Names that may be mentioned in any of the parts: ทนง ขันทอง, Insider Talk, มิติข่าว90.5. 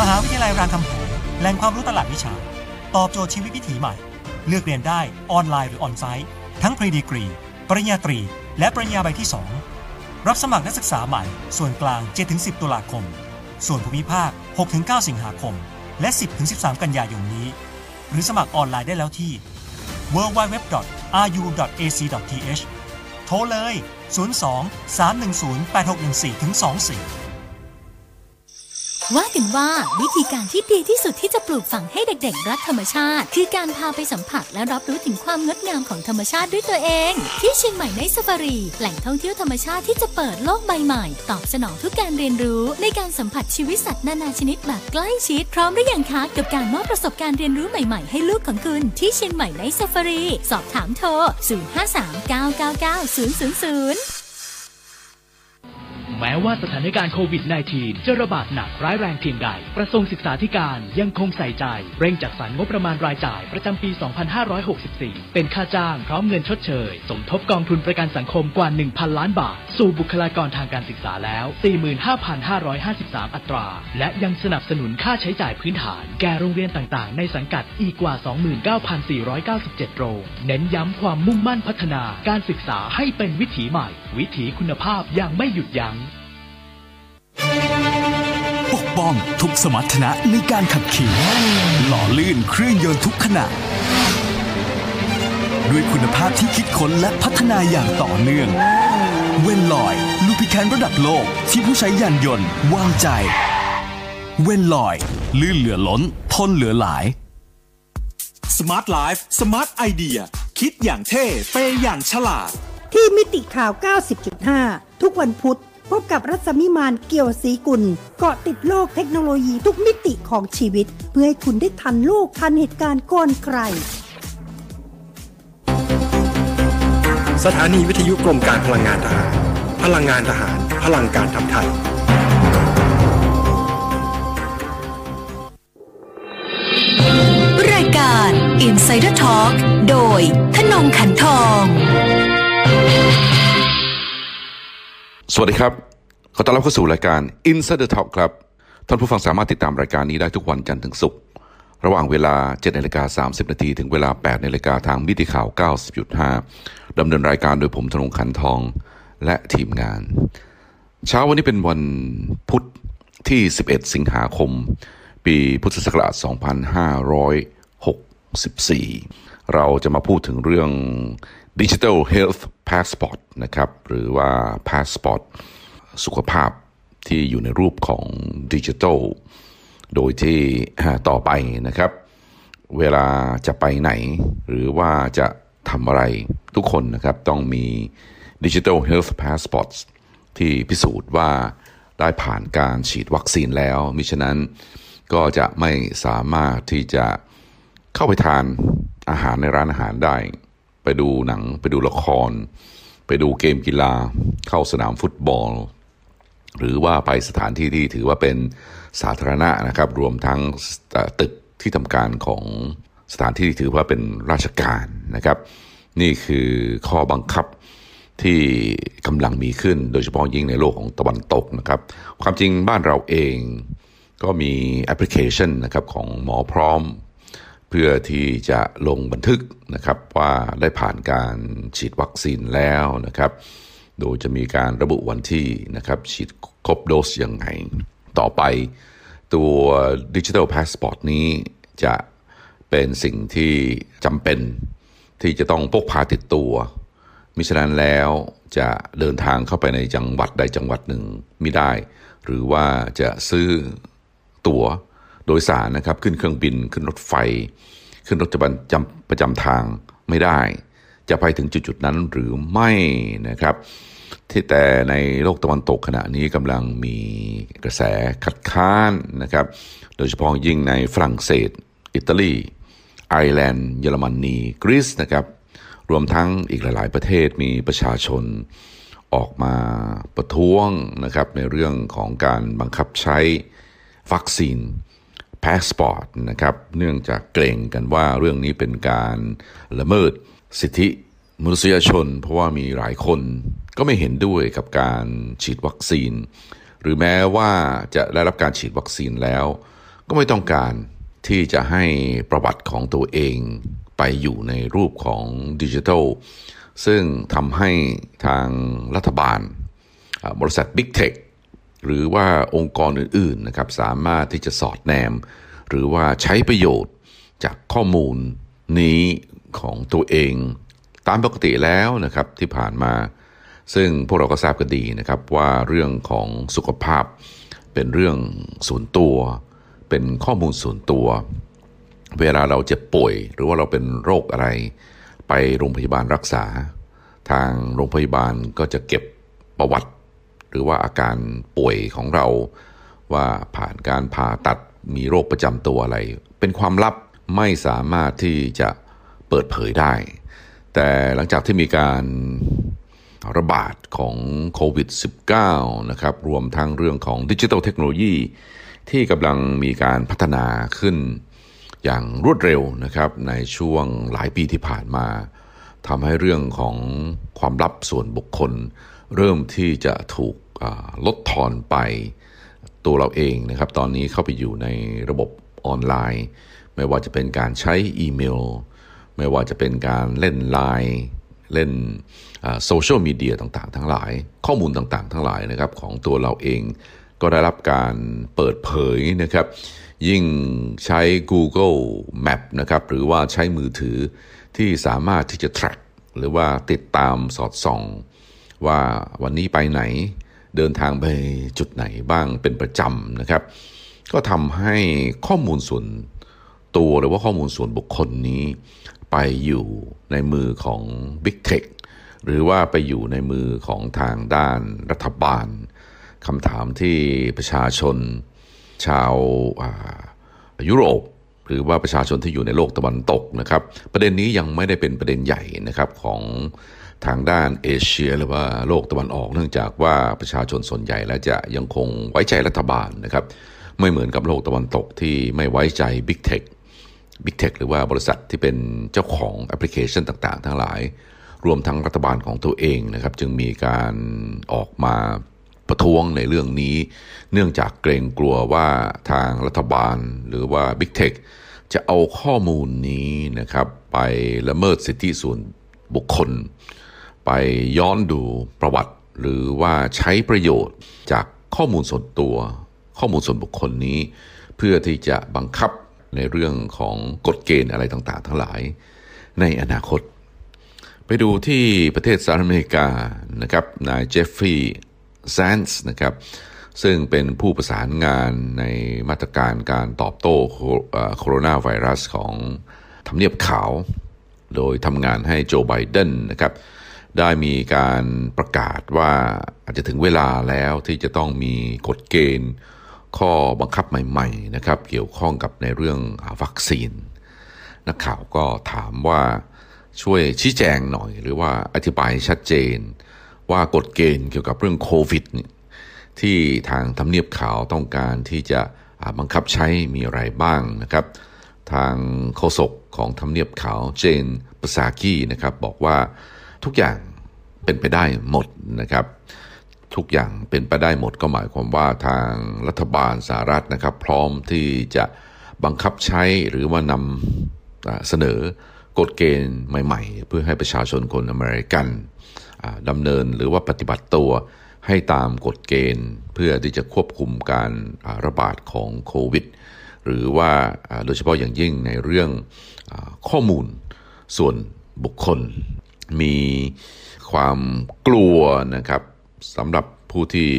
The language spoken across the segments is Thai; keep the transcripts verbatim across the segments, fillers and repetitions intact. มหาวิทยาลัยรามคำแหงแหล่งความรู้ตลาดวิชาตอบโจทย์ชีวิตวิถีใหม่เลือกเรียนได้ออนไลน์หรือออนไซต์ทั้งปริญญาดีกรีปริญญาตรีและปริญญาใบที่สองรับสมัครนักศึกษาใหม่ส่วนกลาง เจ็ดถึงสิบ ตุลาคมส่วนภูมิภาค หกถึงเก้า สิงหาคมและ สิบถึงสิบสาม กันยายนนี้หรือสมัครออนไลน์ได้แล้วที่ ดับเบิลยู ดับเบิลยู ดับเบิลยู ดอท อาร์ ยู ดอท เอ ซี ดอท ที เอช โทรเลย ศูนย์ สอง สาม หนึ่ง ศูนย์ แปด หก หนึ่ง สี่ ถึง สอง สี่ว่ากันว่าวิธีการที่ดีที่สุดที่จะปลูกฝังให้เด็กๆรักธรรมชาติคือการพาไปสัมผัสและรับรู้ถึงความงดงามของธรรมชาติด้วยตัวเองที่เชียงใหม่ไนท์ซาฟารีแหล่งท่องเที่ยวธรรมชาติที่จะเปิดโลกใบใหม่ตอบสนองทุกการเรียนรู้ในการสัมผัสชีวิตสัตว์นานาชนิดแบบใกล้ชิดพร้อมหรือยังคะกับการมอบประสบการณ์เรียนรู้ใหม่ๆให้ลูกของคุณที่เชียงใหม่ไนท์ซาฟารีสอบถามโทรศูนย์ ห้า สาม เก้า เก้า เก้า ศูนย์ ศูนย์ ศูนย์แม้ว่าสถานการณ์โควิด สิบเก้า จะระบาดหนักร้ายแรงเพียงใดกระทรวงศึกษาธิการยังคงใส่ใจเร่งจัดสรรงบประมาณรายจ่ายประจำปี สองพันห้าร้อยหกสิบสี่ เป็นค่าจ้างพร้อมเงินชดเชยสมทบกองทุนประกันสังคมกว่า หนึ่งพัน ล้านบาทสู่บุคลากรทางการศึกษาแล้ว สี่หมื่นห้าพันห้าร้อยห้าสิบสาม อัตราและยังสนับสนุนค่าใช้จ่ายพื้นฐานแก่โรงเรียนต่างๆในสังกัดอีกกว่า สองหมื่นเก้าพันสี่ร้อยเก้าสิบเจ็ด โรงเน้นย้ำความมุ่งมั่นพัฒนาการศึกษาให้เป็นวิถีใหม่วิถีคุณภาพอย่างไม่หยุดยั้งปกป้องทุกสมรรถนะในการขับขี่หล่อลื่นเครื่องยนต์ทุกขณะด้วยคุณภาพที่คิดค้นและพัฒนาอย่างต่อเนื่องเวนลอยลูพิแคนระดับโลกที่ผู้ใช้ยานยนต์วางใจเวนลอยลื่นเหลือล้นทนเหลือหลายสมาร์ทไลฟ์สมาร์ทไอเดียคิดอย่างเท่เปย์อย่างฉลาดที่มิติข่าว เก้าสิบจุดห้า ทุกวันพุธพบกับรัศมิมานเกี่ยวศรีกุลเกาะติดโลกเทคโนโลยีทุกมิติของชีวิตเพื่อให้คุณได้ทันโลกทันเหตุการณ์ก่อนใครสถานีวิทยุกรมการพลังงานทหารพลังงานทหารพลังการทำไทยรายการ Insider Talk โดยธนงขันทองสวัสดีครับขอต้อนรับเข้าสู่รายการ Insider Talk ครับท่านผู้ฟังสามารถติดตามรายการนี้ได้ทุกวันจันทร์ถึงศุกร์ระหว่างเวลา เจ็ดนาฬิกาสามสิบนาทีถึงเวลา แปดนาฬิกาทางมิติข่าว เก้าสิบจุดห้า ดำเนินรายการโดยผมธนงค์ขันทองและทีมงานเช้าวันนี้เป็นวันพุธที่สิบเอ็ดสิงหาคมปีพุทธศักราชสองพันห้าร้อยหกสิบสี่เราจะมาพูดถึงเรื่องDigital Health Passport นะครับหรือว่า Passport สุขภาพที่อยู่ในรูปของ Digital โดยที่ต่อไปนะครับเวลาจะไปไหนหรือว่าจะทำอะไรทุกคนนะครับต้องมี Digital Health Passport ที่พิสูจน์ว่าได้ผ่านการฉีดวัคซีนแล้วมิฉะนั้นก็จะไม่สามารถที่จะเข้าไปทานอาหารในร้านอาหารได้ไปดูหนังไปดูละครไปดูเกมกีฬาเข้าสนามฟุตบอลหรือว่าไปสถานที่ที่ถือว่าเป็นสาธารณะนะครับรวมทั้งตึกที่ทำการของสถานที่ที่ถือว่าเป็นราชการนะครับนี่คือข้อบังคับที่กำลังมีขึ้นโดยเฉพาะยิ่งในโลกของตะวันตกนะครับความจริงบ้านเราเองก็มีแอปพลิเคชันนะครับของหมอพร้อมเพื่อที่จะลงบันทึกนะครับว่าได้ผ่านการฉีดวัคซีนแล้วนะครับโดยจะมีการระบุวันที่นะครับฉีดครบโดสยังไงต่อไปตัว Digital Passport นี้จะเป็นสิ่งที่จำเป็นที่จะต้องพกพาติดตัวมิฉะนั้นแล้วจะเดินทางเข้าไปในจังหวัดใดจังหวัดหนึ่งไม่ได้หรือว่าจะซื้อตั๋วโดยสารนะครับขึ้นเครื่องบินขึ้นรถไฟขึ้นรถประจำทางไม่ได้จะไปถึงจุดๆนั้นหรือไม่นะครับที่แต่ในโลกตะวันตกขณะนี้กำลังมีกระแสคัดค้านนะครับโดยเฉพาะยิ่งในฝรั่งเศสอิตาลีไอร์แลนด์เยอรมนีกรีซนะครับรวมทั้งอีกหลายๆประเทศมีประชาชนออกมาประท้วงนะครับในเรื่องของการบังคับใช้วัคซีนพาสปอร์ตนะครับเนื่องจากเกรงกันว่าเรื่องนี้เป็นการละเมิดสิทธิมนุษยชนเพราะว่ามีหลายคนก็ไม่เห็นด้วยกับการฉีดวัคซีนหรือแม้ว่าจะได้รับการฉีดวัคซีนแล้ว ก็ไม่ต้องการที่จะให้ประวัติของตัวเองไปอยู่ในรูปของดิจิทัลซึ่งทำให้ทางรัฐบาลบริษัท Big Tech หรือว่าองค์กรอื่นๆนะครับสามารถที่จะสอดแนมหรือว่าใช้ประโยชน์จากข้อมูลนี้ของตัวเองตามปกติแล้วนะครับที่ผ่านมาซึ่งพวกเราก็ทราบกันดีนะครับว่าเรื่องของสุขภาพเป็นเรื่องส่วนตัวเป็นข้อมูลส่วนตัวเวลาเราเจ็บป่วยหรือว่าเราเป็นโรคอะไรไปโรงพยาบาลรักษาทางโรงพยาบาลก็จะเก็บประวัติหรือว่าอาการป่วยของเราว่าผ่านการผ่าตัดมีโรคประจำตัวอะไรเป็นความลับไม่สามารถที่จะเปิดเผยได้แต่หลังจากที่มีการระบาดของโควิด สิบเก้า นะครับรวมทั้งเรื่องของดิจิทัลเทคโนโลยีที่กำลังมีการพัฒนาขึ้นอย่างรวดเร็วนะครับในช่วงหลายปีที่ผ่านมาทำให้เรื่องของความลับส่วนบุคคลเริ่มที่จะถูกลดทอนไปตัวเราเองนะครับตอนนี้เข้าไปอยู่ในระบบออนไลน์ไม่ว่าจะเป็นการใช้อีเมลไม่ว่าจะเป็นการเล่นไลน์เล่นโซเชียลมีเดียต่างๆทั้งหลายข้อมูลต่างๆทั้งหลายนะครับของตัวเราเองก็ได้รับการเปิดเผยนะครับยิ่งใช้ Google Map นะครับหรือว่าใช้มือถือที่สามารถที่จะ track หรือว่าติดตามสอดส่องว่าวันนี้ไปไหนเดินทางไปจุดไหนบ้างเป็นประจำนะครับก็ทำให้ข้อมูลส่วนตัวหรือว่าข้อมูลส่วนบุคคลนี้ไปอยู่ในมือของ Big Tech หรือว่าไปอยู่ในมือของทางด้านรัฐบาลคำถามที่ประชาชนชาวยุโรปหรือว่าประชาชนที่อยู่ในโลกตะวันตกนะครับประเด็นนี้ยังไม่ได้เป็นประเด็นใหญ่นะครับของทางด้านเอเชียหรือว่าโลกตะวันออกเนื่องจากว่าประชาชนส่วนใหญ่แล้วจะยังคงไว้ใจรัฐบาลนะครับไม่เหมือนกับโลกตะวันตกที่ไม่ไว้ใจ Big Tech Big Tech หรือว่าบริษัทที่เป็นเจ้าของแอปพลิเคชันต่างๆทั้งหลายรวมทั้งรัฐบาลของตัวเองนะครับจึงมีการออกมาประท้วงในเรื่องนี้เนื่องจากเกรงกลัวว่าทางรัฐบาลหรือว่า Big Tech จะเอาข้อมูลนี้นะครับไปละเมิดสิทธิส่วนบุคคลไปย้อนดูประวัติหรือว่าใช้ประโยชน์จากข้อมูลส่วนตัวข้อมูลส่วนบุคคลนี้เพื่อที่จะบังคับในเรื่องของกฎเกณฑ์อะไรต่างๆทั้งหลายในอนาคตไปดูที่ประเทศสหรัฐอเมริกานะครับนายเจฟฟรีย์แซนส์นะครับซึ่งเป็นผู้ประสานงานในมาตรการการตอบโต้โคโรนาไวรัสของทำเนียบขาวโดยทำงานให้โจไบเดนนะครับได้มีการประกาศว่าอาจจะถึงเวลาแล้วที่จะต้องมีกฎเกณฑ์ข้อบังคับใหม่ๆนะครับเกี่ยวข้องกับในเรื่องวัคซีนนักข่าวก็ถามว่าช่วยชี้แจงหน่อยหรือว่าอธิบายชัดเจนว่ากฎเกณฑ์เกี่ยวกับเรื่องโควิดเนี่ยที่ทางทำเนียบขาวต้องการที่จะบังคับใช้มีอะไรบ้างนะครับทางโฆษกของทำเนียบขาวเจนปาซากี้นะครับบอกว่าทุกอย่างเป็นไปได้หมดนะครับทุกอย่างเป็นไปได้หมดก็หมายความว่าทางรัฐบาลสหรัฐนะครับพร้อมที่จะบังคับใช้หรือว่านำเสนอกฎเกณฑ์ใหม่ๆเพื่อให้ประชาชนคนอเมริกันดำเนินหรือว่าปฏิบัติตัวให้ตามกฎเกณฑ์เพื่อที่จะควบคุมการระบาดของโควิดหรือว่าโดยเฉพาะอย่างยิ่งในเรื่องข้อมูลส่วนบุคคลมีความกลัวนะครับสำหรับผู้ที่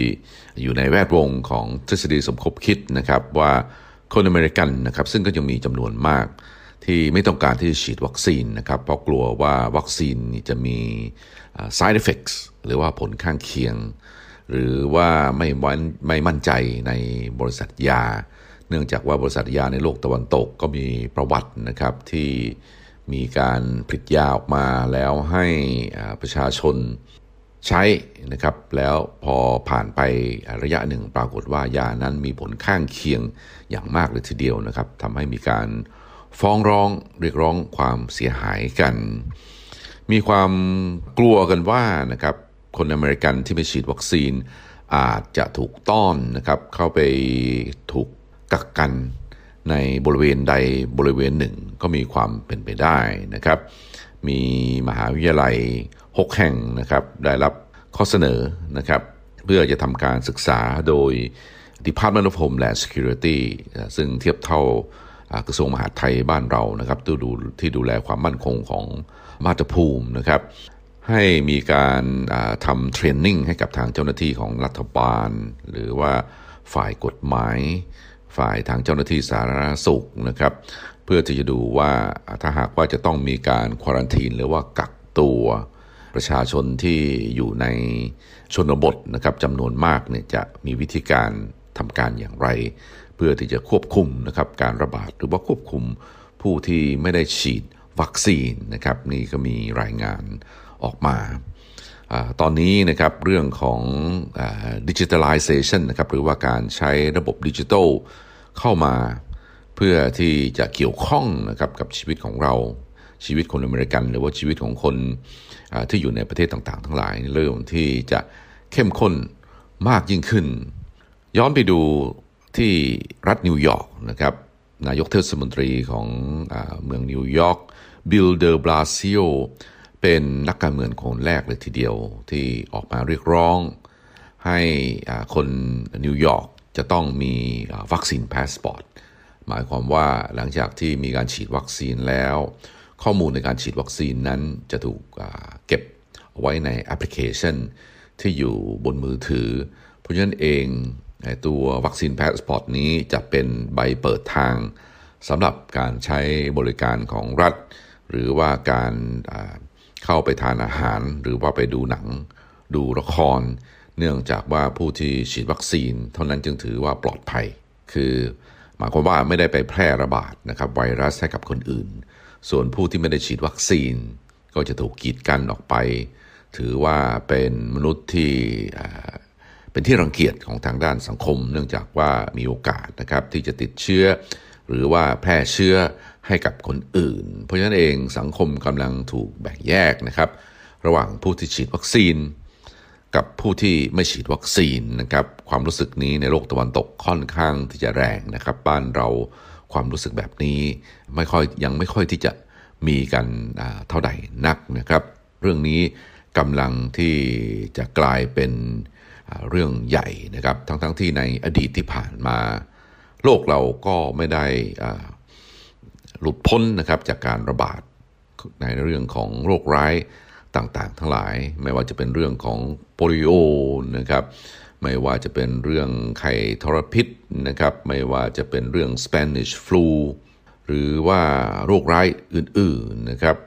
อยู่ในแวดวงของทฤษฎีสมคบคิดนะครับว่าคนอเมริกันนะครับซึ่งก็ยังมีจำนวนมากที่ไม่ต้องการที่จะฉีดวัคซีนนะครับเพราะกลัวว่าวัคซีนจะมี side effects หรือว่าผลข้างเคียงหรือว่าไม่ไม่มั่นใจในบริษัทยาเนื่องจากว่าบริษัทยาในโลกตะวันตกก็มีประวัตินะครับที่มีการผลิตยาออกมาแล้วให้ประชาชนใช้นะครับแล้วพอผ่านไประยะหนึ่งปรากฏว่ายานั้นมีผลข้างเคียงอย่างมากเลยทีเดียวนะครับทำให้มีการฟ้องร้องเรียกร้องความเสียหายกันมีความกลัวกันว่านะครับคนอเมริกันที่ไม่ฉีดวัคซีนอาจจะถูกต้อนนะครับเข้าไปถูกกักกัน ในบริเวณใดบริเวณหนึ่งก็มีความเป็นไปได้นะครับมีมหาวิทยาลัยหกแห่งนะครับได้รับข้อเสนอนะครับเพื่อจะทำการศึกษาโดย Department of Homeland Security ซึ่งเทียบเท่ากระทรวงมหาดไทยบ้านเรานะครับที่ดูที่ดูแลความมั่นคงของมาตรภูมินะครับให้มีการทำเทรนนิ่งให้กับทางเจ้าหน้าที่ของรัฐบาลหรือว่าฝ่ายกฎหมายฝ่ายทางเจ้าหน้าที่สาธารณสุขนะครับเพื่อที่จะดูว่าถ้าหากว่าจะต้องมีการควอรันทีนหรือว่ากักตัวประชาชนที่อยู่ในชนบทนะครับจำนวนมากเนี่ยจะมีวิธีการทำการอย่างไรเพื่อที่จะควบคุมนะครับการระบาดหรือว่าควบคุมผู้ที่ไม่ได้ฉีดวัคซีนนะครับนี่ก็มีรายงานออกมาตอนนี้นะครับเรื่องของ digitalization นะครับหรือว่าการใช้ระบบดิจิทัลเข้ามาเพื่อที่จะเกี่ยวข้องนะครับกับชีวิตของเราชีวิตคนอเมริกันหรือว่าชีวิตของคนที่อยู่ในประเทศต่างๆทั้งหลายเริ่มที่จะเข้มข้นมากยิ่งขึ้นย้อนไปดูที่รัฐนิวยอร์กนะครับนายกเทศมนตรีของเมืองนิวยอร์กบิล เดอร์บลาซิโอเป็นนักการเมืองคนแรกเลยทีเดียวที่ออกมาเรียกร้องให้คนนิวยอร์กจะต้องมีวัคซีนพาสปอร์ตหมายความว่าหลังจากที่มีการฉีดวัคซีนแล้วข้อมูลในการฉีดวัคซีนนั้นจะถูกเก็บเอาไว้ในแอปพลิเคชันที่อยู่บนมือถือเพราะฉะนั้นเองตัววัคซีนพาสปอร์ตนี้จะเป็นใบเปิดทางสำหรับการใช้บริการของรัฐหรือว่าการเข้าไปทานอาหารหรือว่าไปดูหนังดูละครเนื่องจากว่าผู้ที่ฉีดวัคซีนเท่านั้นจึงถือว่าปลอดภัยคือหมายความว่าไม่ได้ไปแพร่ระบาดนะครับไวรัสให้กับคนอื่นส่วนผู้ที่ไม่ได้ฉีดวัคซีนก็จะถูกกีดกันออกไปถือว่าเป็นมนุษย์ที่เป็นที่รังเกียจของทางด้านสังคมเนื่องจากว่ามีโอกาสนะครับที่จะติดเชื้อหรือว่าแพร่เชื้อให้กับคนอื่นเพราะฉะนั้นเองสังคมกำลังถูกแบ่งแยกนะครับระหว่างผู้ที่ฉีดวัคซีนกับผู้ที่ไม่ฉีดวัคซีนนะครับความรู้สึกนี้ในโลกตะวันตกค่อนข้างที่จะแรงนะครับบ้านเราความรู้สึกแบบนี้ไม่ค่อยยังไม่ค่อยที่จะมีกันเท่าใดนักนะครับเรื่องนี้กำลังที่จะกลายเป็นเรื่องใหญ่นะครับทั้งๆ ท, ที่ในอดีตที่ผ่านมาโลกเราก็ไม่ได้หลุดพ้นนะครับจากการระบาดในเรื่องของโรคร้ายต่างๆทั้งหลายไม่ว่าจะเป็นเรื่องของโปลิโอนะครับไม่ว่าจะเป็นเรื่องไข้ทรพิษนะครับไม่ว่าจะเป็นเรื่อง Spanish flu หรือว่าโรคร้ายอื่นๆนะครับ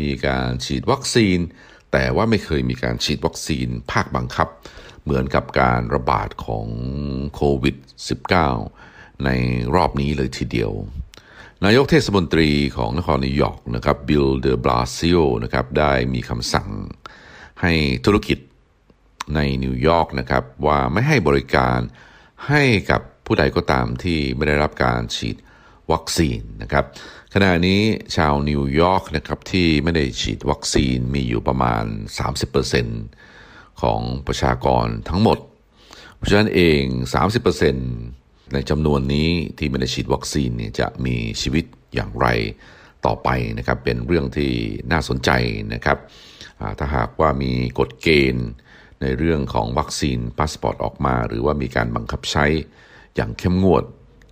มีการฉีดวัคซีนแต่ว่าไม่เคยมีการฉีดวัคซีนภาคบังคับเหมือนกับการระบาดของโควิด สิบเก้า ในรอบนี้เลยทีเดียวนายกเทศมนตรีของนครนิวยอร์กนะครับบิล เดอร์บลาซิโอนะครับได้มีคำสั่งให้ธุรกิจในนิวยอร์กนะครับว่าไม่ให้บริการให้กับผู้ใดก็ตามที่ไม่ได้รับการฉีดวัคซีนนะครับขณะนี้ชาวนิวยอร์กนะครับที่ไม่ได้ฉีดวัคซีนมีอยู่ประมาณ สามสิบเปอร์เซ็นต์ ของประชากรทั้งหมดเพราะฉะนั้นเอง สามสิบเปอร์เซ็นต์ ในจำนวนนี้ที่ไม่ได้ฉีดวัคซีนเนี่ยจะมีชีวิตอย่างไรต่อไปนะครับเป็นเรื่องที่น่าสนใจนะครับถ้าหากว่ามีกฎเกณฑ์ในเรื่องของวัคซีนพาสปอร์ตออกมาหรือว่ามีการบังคับใช้อย่างเข้มงวด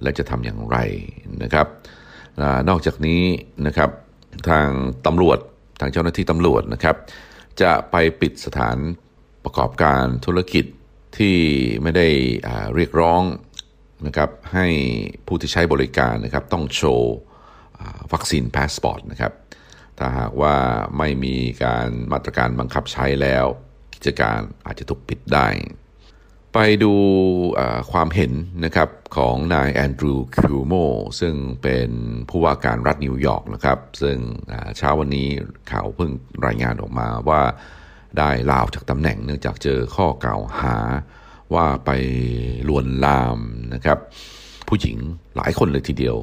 และจะทำอย่างไรนะครับนอกจากนี้นะครับทางตำรวจทางเจ้าหน้าที่ตำรวจนะครับจะไปปิดสถานประกอบการธุรกิจที่ไม่ได้เรียกร้องนะครับให้ผู้ที่ใช้บริการนะครับต้องโชว์วัคซีนพาสปอร์ตนะครับถ้าหากว่าไม่มีการมาตรการบังคับใช้แล้วกิจการอาจจะถูกปิดได้ไปดูความเห็นนะครับของนายแอนดรูว์คิวโมซึ่งเป็นผู้ว่าการรัฐนิวยอร์กนะครับซึ่งเช้าวันนี้ข่าวเพิ่งรายงานออกมาว่าได้ลาออกจากตำแหน่งเนื่องจากเจอข้อกล่าวหาว่าไปลวนลามนะครับผู้หญิงหลายคนเลยทีเดียว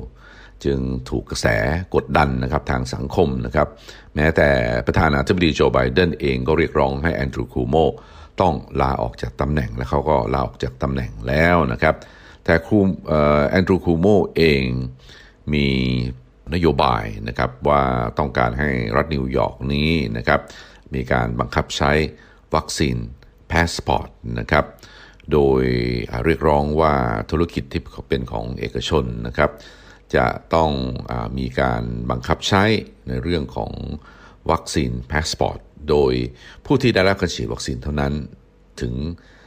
จึงถูกกระแสกดดันนะครับทางสังคมนะครับแม้แต่ประธานาธิบดีโจไบเดนเองก็เรียกร้องให้แอนดรูว์คิวโมต้องลาออกจากตำแหน่งและเขาก็ลาออกจากตำแหน่งแล้วนะครับ แต่ครูแอนดรูว์คูโมเองมีนโยบายนะครับว่าต้องการให้รัฐนิวยอร์กนี้นะครับมีการบังคับใช้วัคซีนพาสปอร์ตนะครับโดยเรียกร้องว่าธุรกิจที่เป็นของเอกชนนะครับจะต้องอมีการบังคับใช้ในเรื่องของวัคซีนพาสปอร์ตโดยผู้ที่ได้รับการฉีดวัคซีนเท่านั้นถึง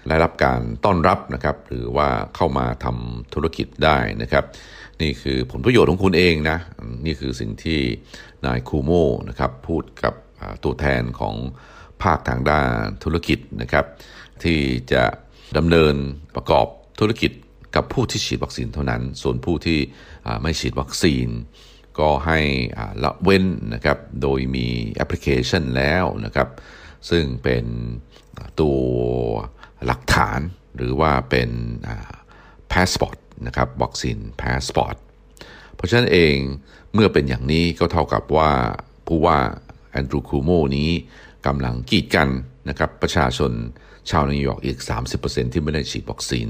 ได้รับการต้อนรับนะครับหรือว่าเข้ามาทำธุรกิจได้นะครับนี่คือผลประโยชน์ของคุณเองนะนี่คือสิ่งที่นายคูโม่นะครับพูดกับตัวแทนของภาคทางด้านธุรกิจนะครับที่จะดำเนินประกอบธุรกิจกับผู้ที่ฉีดวัคซีนเท่านั้นส่วนผู้ที่ไม่ฉีดวัคซีนก็ให้ละเว้นนะครับโดยมีแอปพลิเคชันแล้วนะครับซึ่งเป็นตัวหลักฐานหรือว่าเป็นพาสปอร์ตนะครับวัคซีนพาสปอร์ตเพราะฉะนั้นเองเมื่อเป็นอย่างนี้ก็เท่ากับว่าผู้ว่าแอนดรูว์คูโม่นี้กำลังกีดกันนะครับประชาชนชาวนิวยอร์กอีก สามสิบเปอร์เซ็นต์ ที่ไม่ได้ฉีดวัคซีน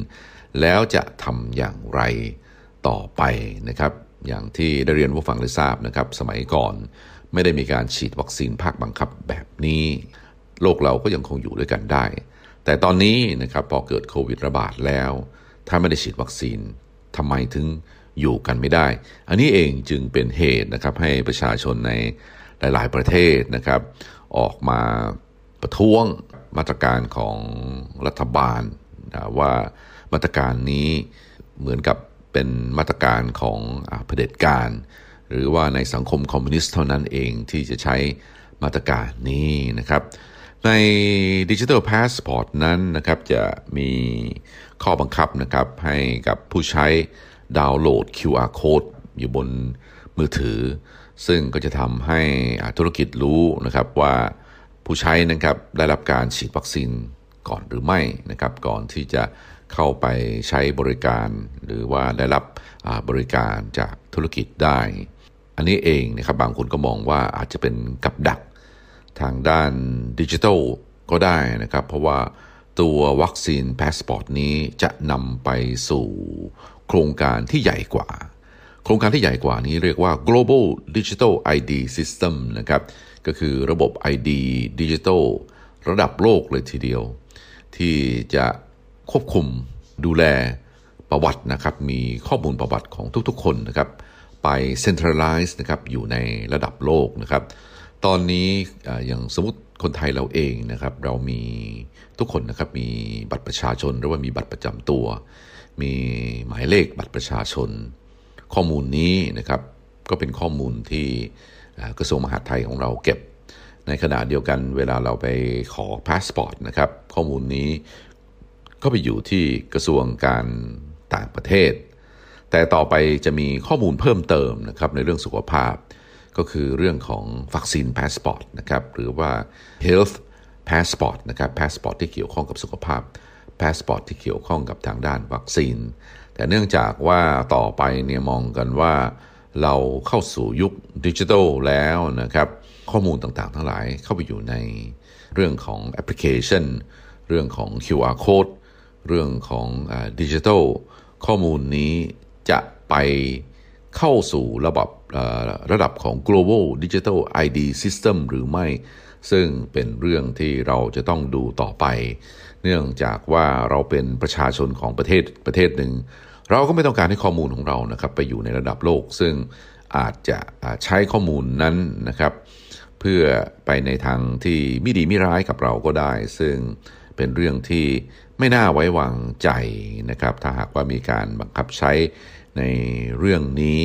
แล้วจะทำอย่างไรต่อไปนะครับอย่างที่ได้เรียนผู้ฟังได้ทราบนะครับสมัยก่อนไม่ได้มีการฉีดวัคซีนภาคบังคับแบบนี้โลกเราก็ยังคงอยู่ด้วยกันได้แต่ตอนนี้นะครับพอเกิดโควิดระบาดแล้วถ้าไม่ได้ฉีดวัคซีนทำไมถึงอยู่กันไม่ได้อันนี้เองจึงเป็นเหตุนะครับให้ประชาชนในหลายๆประเทศนะครับออกมาประท้วงมาตรการของรัฐบาลนะว่ามาตรการนี้เหมือนกับเป็นมาตรการของเผด็จการหรือว่าในสังคมคอมมิวนิสต์เท่านั้นเองที่จะใช้มาตรการนี้นะครับใน Digital Passport นั้นนะครับจะมีข้อบังคับนะครับให้กับผู้ใช้ดาวน์โหลด คิว อาร์ Code อยู่บนมือถือซึ่งก็จะทำให้ธุรกิจรู้นะครับว่าผู้ใช้นะครับได้รับการฉีดวัคซีนก่อนหรือไม่นะครับก่อนที่จะเข้าไปใช้บริการหรือว่าได้รับบริการจากธุรกิจได้อันนี้เองนะครับบางคนก็มองว่าอาจจะเป็นกับดักทางด้านดิจิทัลก็ได้นะครับเพราะว่าตัววัคซีนพาสปอร์ตนี้จะนำไปสู่โครงการที่ใหญ่กว่าโครงการที่ใหญ่กว่านี้เรียกว่า Global Digital ไอ ดี System นะครับก็คือระบบ ไอ ดี ดิจิทัลระดับโลกเลยทีเดียวที่จะควบคุมดูแลประวัตินะครับมีข้อมูลประวัติของทุกๆคนนะครับไป centralize นะครับอยู่ในระดับโลกนะครับตอนนี้อย่างสมมติคนไทยเราเองนะครับเรามีทุกคนนะครับมีบัตรประชาชนหรือว่ามีบัตรประจำตัวมีหมายเลขบัตรประชาชนข้อมูลนี้นะครับก็เป็นข้อมูลที่กระทรวงมหาดไทยของเราเก็บในขณะเดียวกันเวลาเราไปขอพาสปอร์ตนะครับข้อมูลนี้ก็ไปอยู่ที่กระทรวงการต่างประเทศแต่ต่อไปจะมีข้อมูลเพิ่มเติมนะครับในเรื่องสุขภาพก็คือเรื่องของวัคซีนพาสปอร์ตนะครับหรือว่า health passport นะครับพาสปอร์ตที่เกี่ยวข้องกับสุขภาพพาสปอร์ตที่เกี่ยวข้องกับทางด้านวัคซีนแต่เนื่องจากว่าต่อไปเนี่ยมองกันว่าเราเข้าสู่ยุคดิจิทัลแล้วนะครับข้อมูลต่างๆทั้งหลายเข้าไปอยู่ในเรื่องของแอปพลิเคชันเรื่องของ คิว อาร์ Code เรื่องของดิจิทัลข้อมูลนี้จะไปเข้าสู่ระบบระดับของ Global Digital ไอ ดี System หรือไม่ซึ่งเป็นเรื่องที่เราจะต้องดูต่อไปเนื่องจากว่าเราเป็นประชาชนของประเทศประเทศหนึ่งเราก็ไม่ต้องการให้ข้อมูลของเรานะครับไปอยู่ในระดับโลกซึ่งอาจจะใช้ข้อมูลนั้นนะครับเพื่อไปในทางที่ไม่ดีไม่ร้ายกับเราก็ได้ซึ่งเป็นเรื่องที่ไม่น่าไว้วางใจนะครับถ้าหากว่ามีการบังคับใช้ในเรื่องนี้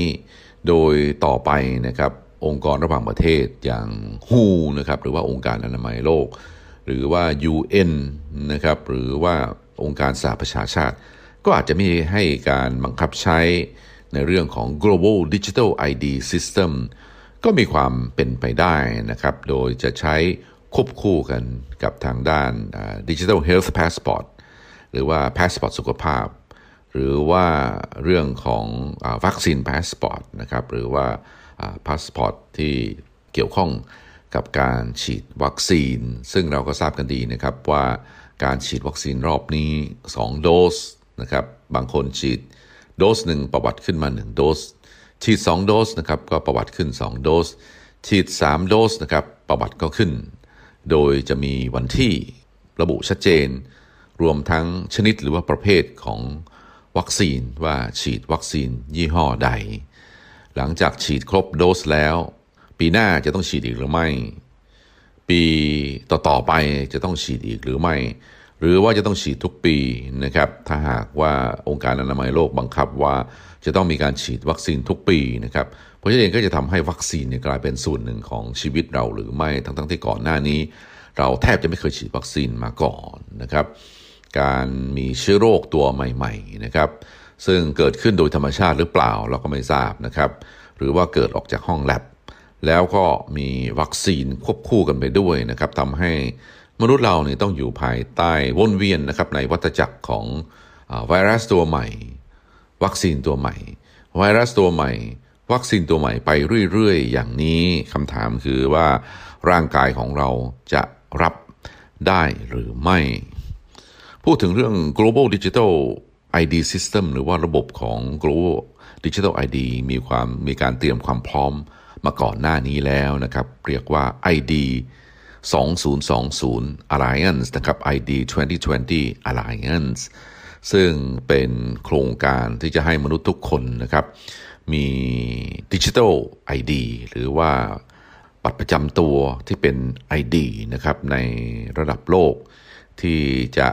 โดยต่อไปนะครับองค์กรระหว่างประเทศอย่าง ดับเบิลยู เอช โอ นะครับหรือว่าองค์การอนามัยโลกหรือว่า ยู เอ็น นะครับหรือว่าองค์การสหประชาชาติก็อาจจะมีให้การบังคับใช้ในเรื่องของ Global Digital ไอ ดี System ก็มีความเป็นไปได้นะครับโดยจะใช้ควบคู่กันกับทางด้าน Digital Health Passport หรือว่า Passport สุขภาพหรือว่าเรื่องของวัคซีน Passport นะครับหรือว่า Passport ที่เกี่ยวข้องกับการฉีดวัคซีนซึ่งเราก็ทราบกันดีนะครับว่าการฉีดวัคซีนรอบนี้สองโดสนะครับบางคนฉีด โดสหนึ่งประวัติขึ้นมาหนึ่งโดสฉีดสองโดสนะครับก็ประวัติขึ้นสองโดสฉีดสามโดสนะครับประวัติก็ขึ้นโดยจะมีวันที่ระบุชัดเจนรวมทั้งชนิดหรือว่าประเภทของวัคซีนว่าฉีดวัคซีนยี่ห้อใดหลังจากฉีดครบโดสแล้วปีหน้าจะต้องฉีดอีกหรือไม่ปีต่อๆไปจะต้องฉีดอีกหรือไม่หรือว่าจะต้องฉีดทุกปีนะครับถ้าหากว่าองค์การอนามัยโลกบังคับว่าจะต้องมีการฉีดวัคซีนทุกปีนะครับเพราะฉะนั้นก็จะทำให้วัคซีนกลายเป็นส่วนหนึ่งของชีวิตเราหรือไม่ทั้งๆที่ก่อนหน้านี้เราแทบจะไม่เคยฉีดวัคซีนมาก่อนนะครับการมีเชื้อโรคตัวใหม่ๆนะครับซึ่งเกิดขึ้นโดยธรรมชาติหรือเปล่าเราก็ไม่ทราบนะครับหรือว่าเกิดออกจากห้องแลบแล้วก็มีวัคซีนควบคู่กันไปด้วยนะครับทำให้มนุษย์เราเนี่ยต้องอยู่ภายใต้วนเวียนนะครับในวัฏจักรของไวรัสตัวใหม่วัคซีนตัวใหม่ไวรัสตัวใหม่วัคซีนตัวใหม่ไปเรื่อยๆอย่างนี้คำถามคือว่าร่างกายของเราจะรับได้หรือไม่พูดถึงเรื่อง global digitalไอ ดี system หรือว่าระบบของ global digital ไอ ดี มีความมีการเตรียมความพร้อมมาก่อนหน้านี้แล้วนะครับเรียกว่า ไอ ดีสองพันยี่สิบ Alliance นะครับ ไอ ดี สองพันยี่สิบ Alliance ซึ่งเป็นโครงการที่จะให้มนุษย์ทุกคนนะครับมี Digital ไอ ดี หรือว่าบัตรประจำตัวที่เป็น ไอ ดี นะครับในระดับโลกที่จะ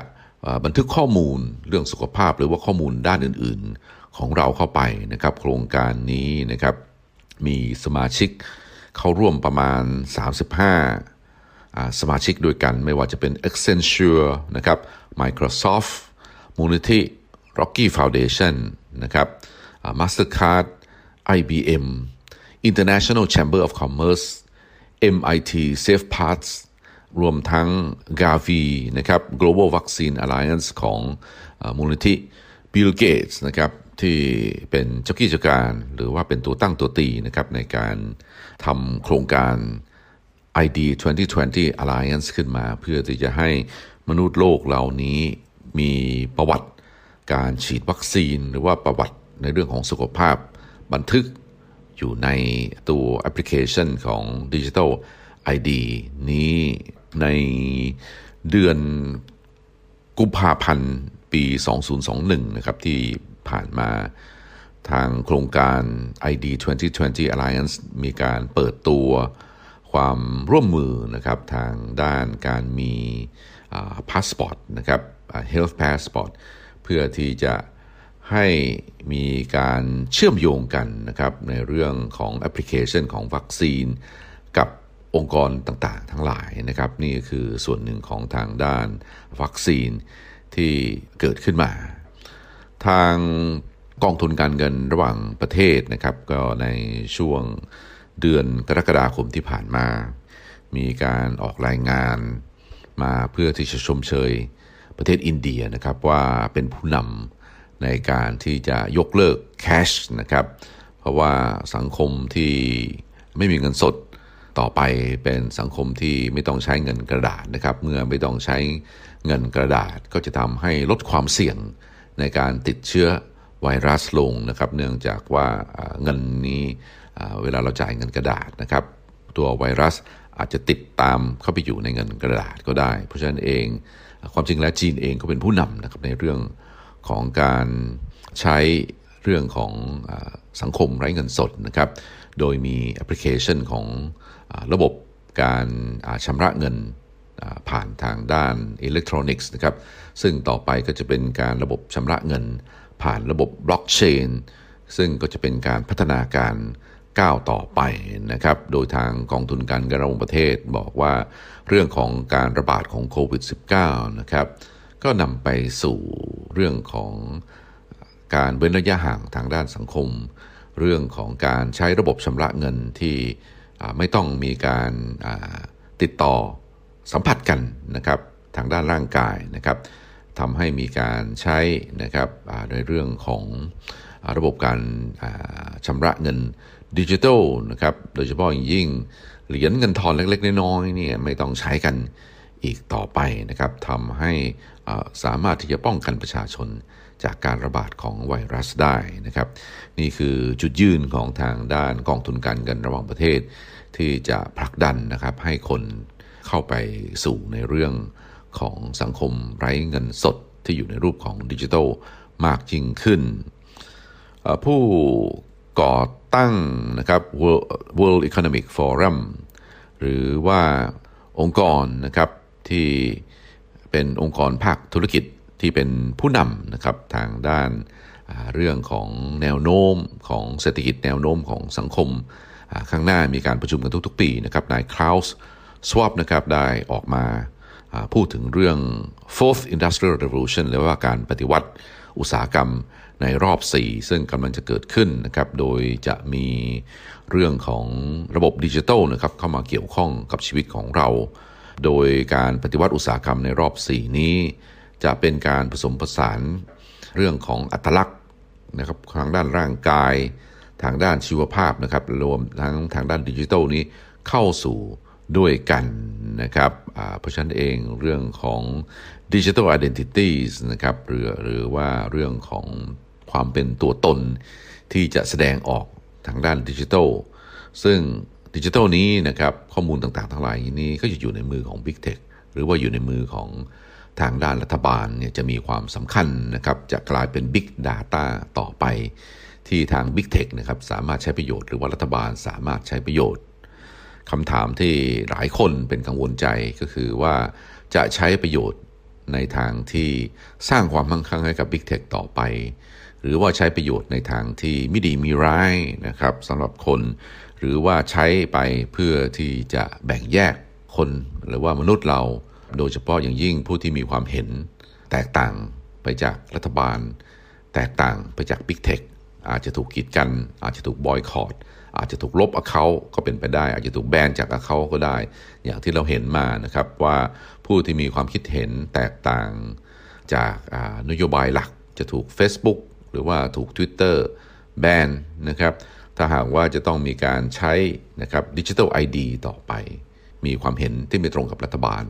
บันทึกข้อมูลเรื่องสุขภาพหรือว่าข้อมูลด้านอื่นๆของเราเข้าไปนะครับโครงการนี้นะครับมีสมาชิกเข้าร่วมประมาณสามสิบห้าสมาชิกด้วยกันไม่ว่าจะเป็น Accenture นะครับ Microsoft มูลนิธิ Rocky Foundation นะครับ Mastercard ไอ บี เอ็ม International Chamber of Commerce เอ็ม ไอ ที Safe Paths รวมทั้ง Gavi นะครับ Global Vaccine Alliance ของมูลนิธิ Bill Gates นะครับที่เป็นเจ้ากี้เจ้าการหรือว่าเป็นตัวตั้งตัวตีนะครับในการทำโครงการไอ ดี สองพันยี่สิบ Alliance ขึ้นมาเพื่อที่จะให้มนุษย์โลกเหล่านี้มีประวัติการฉีดวัคซีนหรือว่าประวัติในเรื่องของสุขภาพบันทึกอยู่ในตัวแอปพลิเคชันของ Digital ไอ ดี นี้ในเดือนกุมภาพันธ์ปีสองพันยี่สิบเอ็ดนะครับที่ผ่านมาทางโครงการ ไอ ดี สองพันยี่สิบ Alliance มีการเปิดตัวความร่วมมือนะครับทางด้านการมีพาสปอร์ตนะครับ health passport เพื่อที่จะให้มีการเชื่อมโยงกันนะครับในเรื่องของแอปพลิเคชันของวัคซีนกับองค์กรต่างๆทั้งหลายนะครับนี่คือส่วนหนึ่งของทางด้านวัคซีนที่เกิดขึ้นมาทางกองทุนการเงินระหว่างประเทศนะครับก็ในช่วงเดือนกรกฎาคมที่ผ่านมามีการออกรายงานมาเพื่อที่จะชมเชยประเทศอินเดียนะครับว่าเป็นผู้นำในการที่จะยกเลิกแคชนะครับเพราะว่าสังคมที่ไม่มีเงินสดต่อไปเป็นสังคมที่ไม่ต้องใช้เงินกระดาษนะครับเมื่อไม่ต้องใช้เงินกระดาษก็จะทำให้ลดความเสี่ยงในการติดเชื้อไวรัสลงนะครับเนื่องจากว่าเงินนี้เวลาเราจ่ายเงินกระดาษนะครับตัวไวรัสอาจจะติดตามเข้าไปอยู่ในเงินกระดาษก็ได้เพราะฉะนั้นเองความจริงแล้วจีนเองก็เป็นผู้นำนะครับในเรื่องของการใช้เรื่องของสังคมไร้เงินสดนะครับโดยมีแอปพลิเคชันของระบบการชำระเงินผ่านทางด้านอิเล็กทรอนิกส์นะครับซึ่งต่อไปก็จะเป็นการระบบชำระเงินผ่านระบบบล็อกเชนซึ่งก็จะเป็นการพัฒนาการก้าวต่อไปนะครับโดยทางกองทุนการเงินระหว่างประเทศบอกว่าเรื่องของการระบาดของโควิด สิบเก้า นะครับก็นำไปสู่เรื่องของการเว้นระยะห่างทางด้านสังคมเรื่องของการใช้ระบบชำระเงินที่ไม่ต้องมีการติดต่อสัมผัสกันนะครับทางด้านร่างกายนะครับทำให้มีการใช้นะครับในเรื่องของระบบการชำระเงินดิจิทัลนะครับโดยเฉพาะอย่างยิ่งเหรียญเงินทอนเล็กๆน้อยๆเนี่ยไม่ต้องใช้กัน อีกต่อไปนะครับทำให้สามารถที่จะป้องกันประชาชนจากการระบาดของไวรัสได้นะครับนี่คือจุดยืนของทางด้านกองทุนการเงินระหว่างประเทศที่จะผลักดันนะครับให้คนเข้าไปสู่ในเรื่องของสังคมไร้เงินสดที่อยู่ในรูปของดิจิทัลมากยิ่งขึ้นผู้ก่อตั้งนะครับ World Economic Forum หรือว่าองค์กรนะครับที่เป็นองค์กรภาคธุรกิจที่เป็นผู้นำนะครับทางด้านเรื่องของแนวโน้มของเศรษฐกิจแนวโน้มของสังคมข้างหน้ามีการประชุมกันทุกๆปีนะครับนายคลาวส์สวอปนะครับได้ออกมาพูดถึงเรื่อง Fourth Industrial Revolution หรือว่าการปฏิวัติอุตสาหกรรมในรอบสี่ซึ่งกำลังจะเกิดขึ้นนะครับโดยจะมีเรื่องของระบบดิจิทัลนะครับเข้ามาเกี่ยวข้องกับชีวิตของเราโดยการปฏิวัติอุตสาหกรรมในรอบสี่นี้จะเป็นการผสมผสานเรื่องของอัตลักษณ์นะครับทางด้านร่างกายทางด้านชีวภาพนะครับรวมทั้งทางด้านดิจิทัลนี้เข้าสู่ด้วยกันนะครับเพราะฉะนั้นเองเรื่องของ Digital Identities นะครับหรือหรือว่าเรื่องของความเป็นตัวตนที่จะแสดงออกทางด้านดิจิทัลซึ่งดิจิทัลนี้นะครับข้อมูลต่างๆทั้งหลายนี้ก็จะอยู่ในมือของ Big Tech หรือว่าอยู่ในมือของทางด้านรัฐบาลเนี่ยจะมีความสำคัญนะครับจะกลายเป็น Big Data ต่อไปที่ทาง Big Tech นะครับสามารถใช้ประโยชน์หรือว่ารัฐบาลสามารถใช้ประโยชน์คำถามที่หลายคนเป็นกังวลใจก็คือว่าจะใช้ประโยชน์ในทางที่สร้างความมั่งคั่งให้กับ Big Tech ต่อไปหรือว่าใช้ประโยชน์ในทางที่ไม่ดีมีร้ายนะครับสำหรับคนหรือว่าใช้ไปเพื่อที่จะแบ่งแยกคนหรือว่ามนุษย์เราโดยเฉพาะอย่างยิ่งผู้ที่มีความเห็นแตกต่างไปจากรัฐบาลแตกต่างไปจาก Big Tech อาจจะถูกกีดกันอาจจะถูกบอยคอตอาจจะถูกลบ account ก็เป็นไปได้อาจจะถูกแบนจาก account ก็ได้อย่างที่เราเห็นมานะครับว่าผู้ที่มีความคิดเห็นแตกต่างจากนโยบายหลักจะถูก Facebook หรือว่าถูก Twitter แบนนะครับถ้าหากว่าจะต้องมีการใช้นะครับ Digital ไอ ดี ต่อไปมีความเห็นที่ไม่ตรงกับรัฐบาล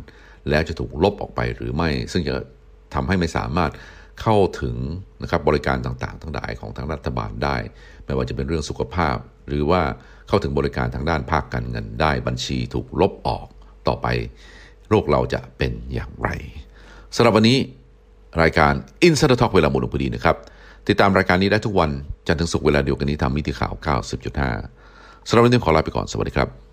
แล้วจะถูกลบออกไปหรือไม่ซึ่งจะทำให้ไม่สามารถเข้าถึงนะครับบริการต่างๆทั้งหลายของทางรัฐบาลได้ไม่ว่าจะเป็นเรื่องสุขภาพหรือว่าเข้าถึงบริการทางด้านภาคการเงินได้บัญชีถูกลบออกต่อไปโลกเราจะเป็นอย่างไรสำหรับวันนี้รายการ Insider Talk เวลาหมดลงพอดีนะครับติดตามรายการนี้ได้ทุกวันจันทร์ถึงศุกร์เวลาเดียวกันนี้ทางมิติข่าว เก้าสิบจุดห้า สำหรับวันนี้ขอลาไปก่อนสวัสดีครับ